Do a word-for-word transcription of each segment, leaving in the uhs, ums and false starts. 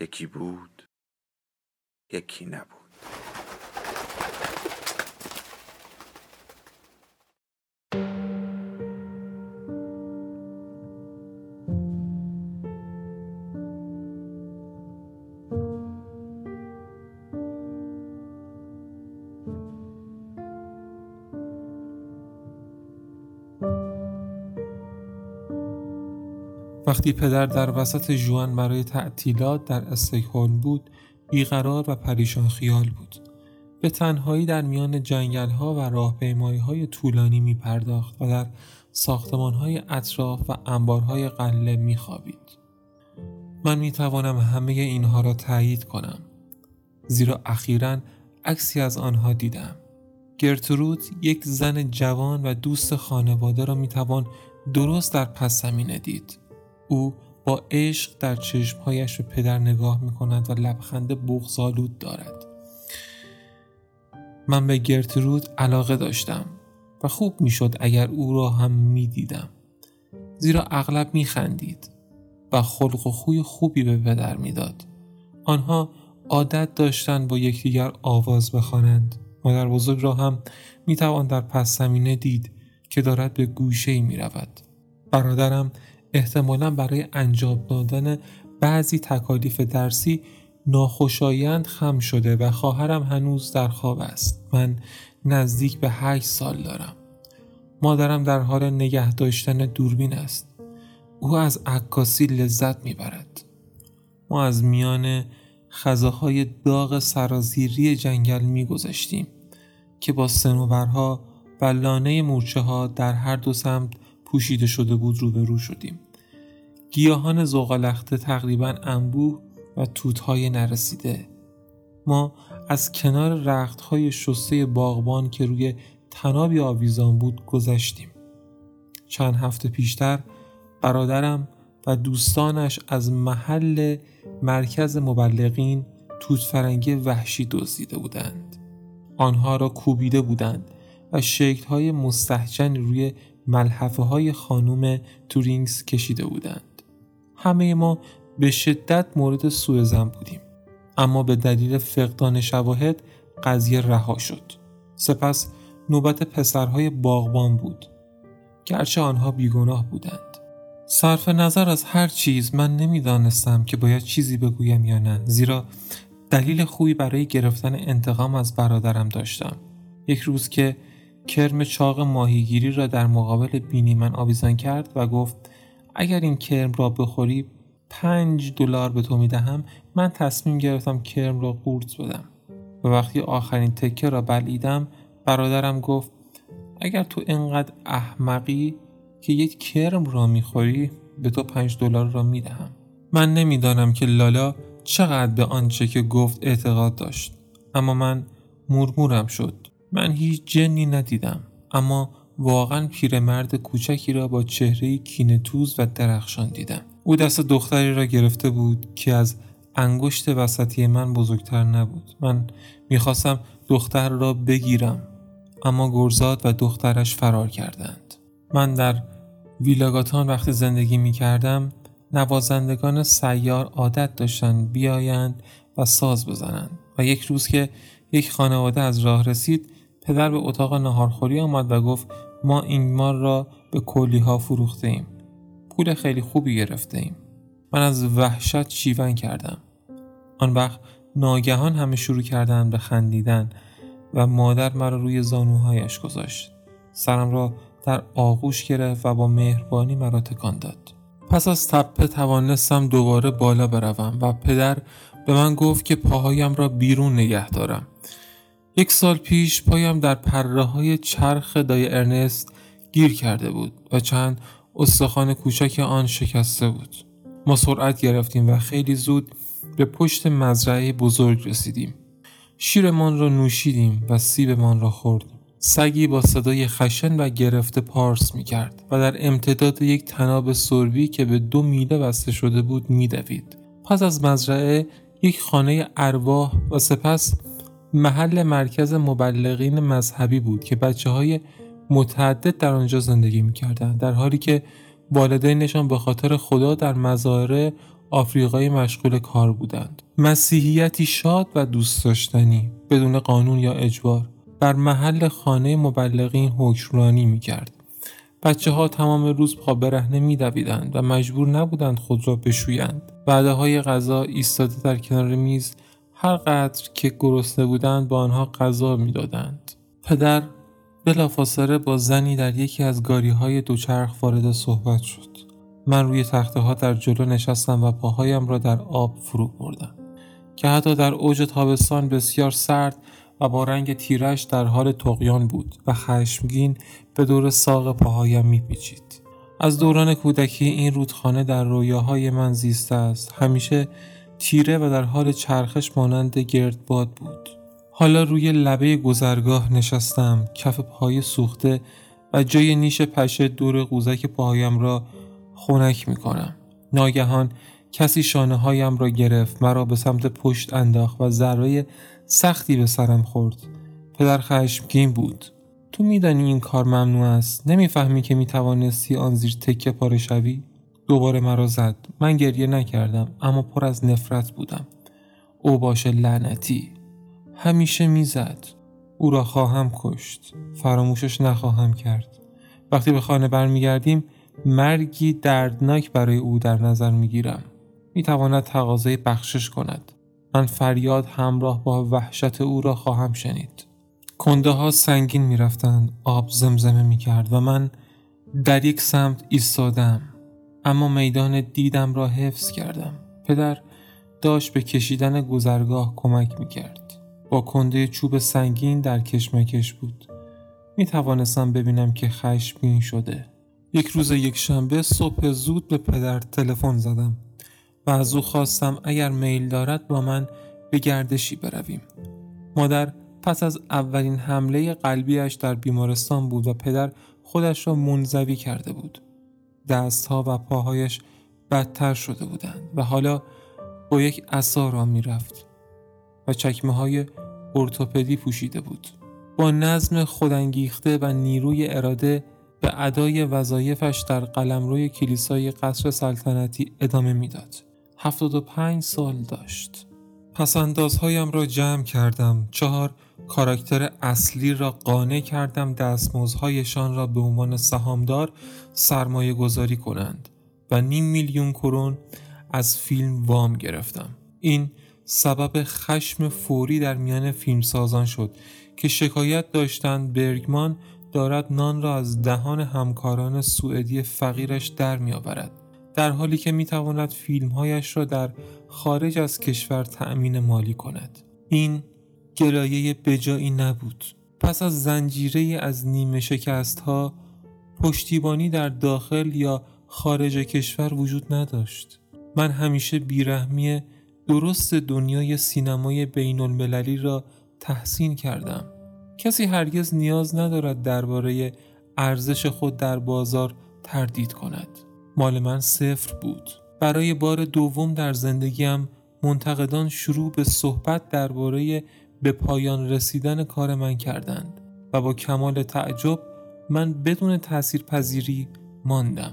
یکی بود، یکی نبود. وقتی پدر در وسط ژوئن برای تعطیلات در استکهلم بود، بیقرار و پریشان خیال بود. به تنهایی در میان جنگل‌ها و راهپیمایی‌های طولانی می‌پرداخت و در ساختمان‌های اطراف و انبارهای قله می‌خوابید. من می‌توانم همه اینها را تایید کنم، زیرا اخیراً عکسی از آنها دیدم. گرترود، یک زن جوان و دوست خانواده را می‌توان درست در پس زمینه دید. او با عشق در چشمهایش به پدر نگاه می‌کند و لبخند بغض‌آلود دارد. من به گرترود علاقه داشتم و خوب می‌شد اگر او را هم می‌دیدم، زیرا اغلب می‌خندید و خلق و خوی خوبی به پدر می‌داد. آنها عادت داشتند با یکدیگر آواز بخوانند. مادر بزرگ را هم می‌توان در پس زمینه دید که دارد به گوشه‌ای می‌رود. برادرم احتمالاً برای انجام دادن بعضی تکالیف درسی ناخوشایند خم شده و خواهرم هنوز در خواب است. من نزدیک به هشت سال دارم. مادرم در حال نگه داشتن دوربین است. او از عکاسی لذت میبرد. ما از میان خزه‌های داغ سرازیری جنگل میگذشتیم که با سنوبرها و لانه مورچه‌ها در هر دو سمت پوشیده شده بود روبرو شدیم. گیاهان زغالخته تقریباً انبوه و توت‌های نرسیده. ما از کنار رخت‌های شسته باغبان که روی تنابی آویزان بود گذشتیم. چند هفته پیشتر برادرم و دوستانش از محل مرکز مبلغین توت‌فرنگی وحشی دزدیده بودند. آنها را کوبیده بودند و شکل‌های مستهجن روی ملحفه های خانوم تورینگز کشیده بودند. همه ما به شدت مورد سوء ظن بودیم، اما به دلیل فقدان شواهد قضیه رها شد. سپس نوبت پسرهای باغبان بود، گرچه آنها بیگناه بودند. صرف نظر از هر چیز، من نمیدانستم که باید چیزی بگویم یا نه، زیرا دلیل خوبی برای گرفتن انتقام از برادرم داشتم. یک روز که کرم چاق ماهیگیری را در مقابل بینی من آویزان کرد و گفت اگر این کرم را بخوری پنج دلار به تو میدهم، من تصمیم گرفتم کرم را قورت بدم. و وقتی آخرین تکه را بلعیدم، برادرم گفت اگر تو اینقدر احمقی که یک کرم را میخوری، به تو پنج دلار را میدهم. من نمیدانم که لالا چقدر به آنچه که گفت اعتقاد داشت، اما من مورمورم شد. من هیچ جنی ندیدم، اما واقعا پیرمرد کوچکی را با چهره‌ای کینه‌توز و درخشان دیدم. او دست دختری را گرفته بود که از انگشت وسطی من بزرگتر نبود. من می‌خواستم دختر را بگیرم، اما گرزاد و دخترش فرار کردند. من در ویلاگاتان وقتی زندگی می‌کردم، نوازندگان سیار عادت داشتند بیایند و ساز بزنند. و یک روز که یک خانواده از راه رسید، پدر به اتاق ناهارخوری آمد و گفت ما این مار را به کلیها فروخته ایم. پول خیلی خوبی گرفته ایم. من از وحشت شیون کردم. آن وقت ناگهان همه شروع کردند به خندیدن و مادر مرا روی زانوهایش گذاشت. سرم را در آغوش گرفت و با مهربانی مرا تکان داد. پس از تپه توانستم دوباره بالا بروم و پدر به من گفت که پاهایم را بیرون نگه دارم. یک سال پیش پایم در پره‌های چرخ دای ارنست گیر کرده بود و چند استخوان کوچک آن شکسته بود. ما سرعت گرفتیم و خیلی زود به پشت مزرعه بزرگ رسیدیم. شیرمان را نوشیدیم و سیبمان را خوردیم. سگی با صدای خشن و گرفته پارس می کرد و در امتداد یک تناب سربی که به دو میله بسته شده بود می دوید. پس از مزرعه یک خانه ارواح و سپس محل مرکز مبلغین مذهبی بود که بچه های متعدد در آنجا زندگی می کردند، در حالی که والدینشان به خاطر خدا در مزارع آفریقایی مشغول کار بودند. مسیحیتی شاد و دوست داشتنی بدون قانون یا اجبار بر محل خانه مبلغین حکمرانی می کرد. بچه ها تمام روز پا برهنه می دویدند و مجبور نبودند خود را بشویند. وعده های غذا ایستاده در کنار میز، هر قدر که گرسنه بودند با آنها غذا می دادند. پدر بلافاصله با زنی در یکی از گاری های دوچرخ وارد صحبت شد. من روی تخته ها در جلو نشستم و پاهایم را در آب فرو بردم که حتی در اوج تابستان بسیار سرد و با رنگ تیرش در حال طغیان بود و خشمگین به دور ساق پاهایم میپیچید. از دوران کودکی این رودخانه در رویاهای من زیسته است. همیشه تیره و در حال چرخش مانند گردباد بود. حالا روی لبه گذرگاه نشستم، کف پای سوخته و جای نیش پشه دور قوزک پاهایم را خنک میکنم. ناگهان کسی شانه هایم را گرفت، مرا به سمت پشت انداخت و ضربه سختی به سرم خورد. پدر خشمگین بود. تو میدانی این کار ممنوع است. نمیفهمی که میتوانستی آن زیر تکه پاره شوی؟ دوباره مرا زد. من گریه نکردم، اما پر از نفرت بودم. او باشه لعنتی. همیشه میزد. او را خواهم کشت. فراموشش نخواهم کرد. وقتی به خانه برمیگردیم مرگی دردناک برای او در نظر میگیرم. میتواند تقاضای بخشش کند. من فریاد همراه با وحشت او را خواهم شنید. کنده ها سنگین میرفتند، آب زمزمه میکرد و من در یک سمت ایستادم، اما میدان دیدم را حفظ کردم. پدر داشت به کشیدن گذرگاه کمک میکرد. با کنده چوب سنگین در کشمکش بود. میتوانستم ببینم که خشمگین شده. یک روز یک شنبه صبح زود به پدر تلفن زدم و از او خواستم اگر میل دارد با من به گردشی برویم. مادر پس از اولین حمله قلبیش در بیمارستان بود و پدر خودش را منزوی کرده بود. دستها و پاهایش بدتر شده بودند و حالا با یک عصا را می رفت و چکمه های ارتوپدی پوشیده بود. با نظم خودانگیخته و نیروی اراده به ادای وظایفش در قلمروی کلیسای قصر سلطنتی ادامه میداد. هفتاد و پنج سال داشت. پسندازهایم را جمع کردم. چهار کاراکتر اصلی را قانع کردم دستمزدهایشان را به عنوان سهامدار سرمایه گذاری کنند و نیم میلیون کرون از فیلم وام گرفتم. این سبب خشم فوری در میان فیلمسازان شد که شکایت داشتند برگمان دارد نان را از دهان همکاران سوئدی فقیرش در می آورد، در حالی که می تواند فیلمهایش را در خارج از کشور تأمین مالی کند. این گلایه بجایی نبود. پس از زنجیره از نیمه شکست ها پشتیبانی در داخل یا خارج کشور وجود نداشت. من همیشه بیرحمی درست دنیای سینمای بین المللی را تحسین کردم. کسی هرگز نیاز ندارد درباره ارزش خود در بازار تردید کند. مال من صفر بود. برای بار دوم در زندگیم منتقدان شروع به صحبت درباره به پایان رسیدن کار من کردند و با کمال تعجب من بدون تاثیرپذیری ماندم.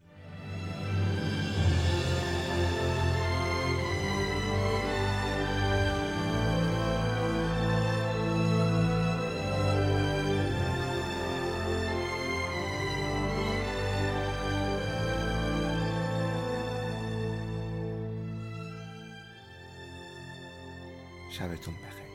شبتون بخیر.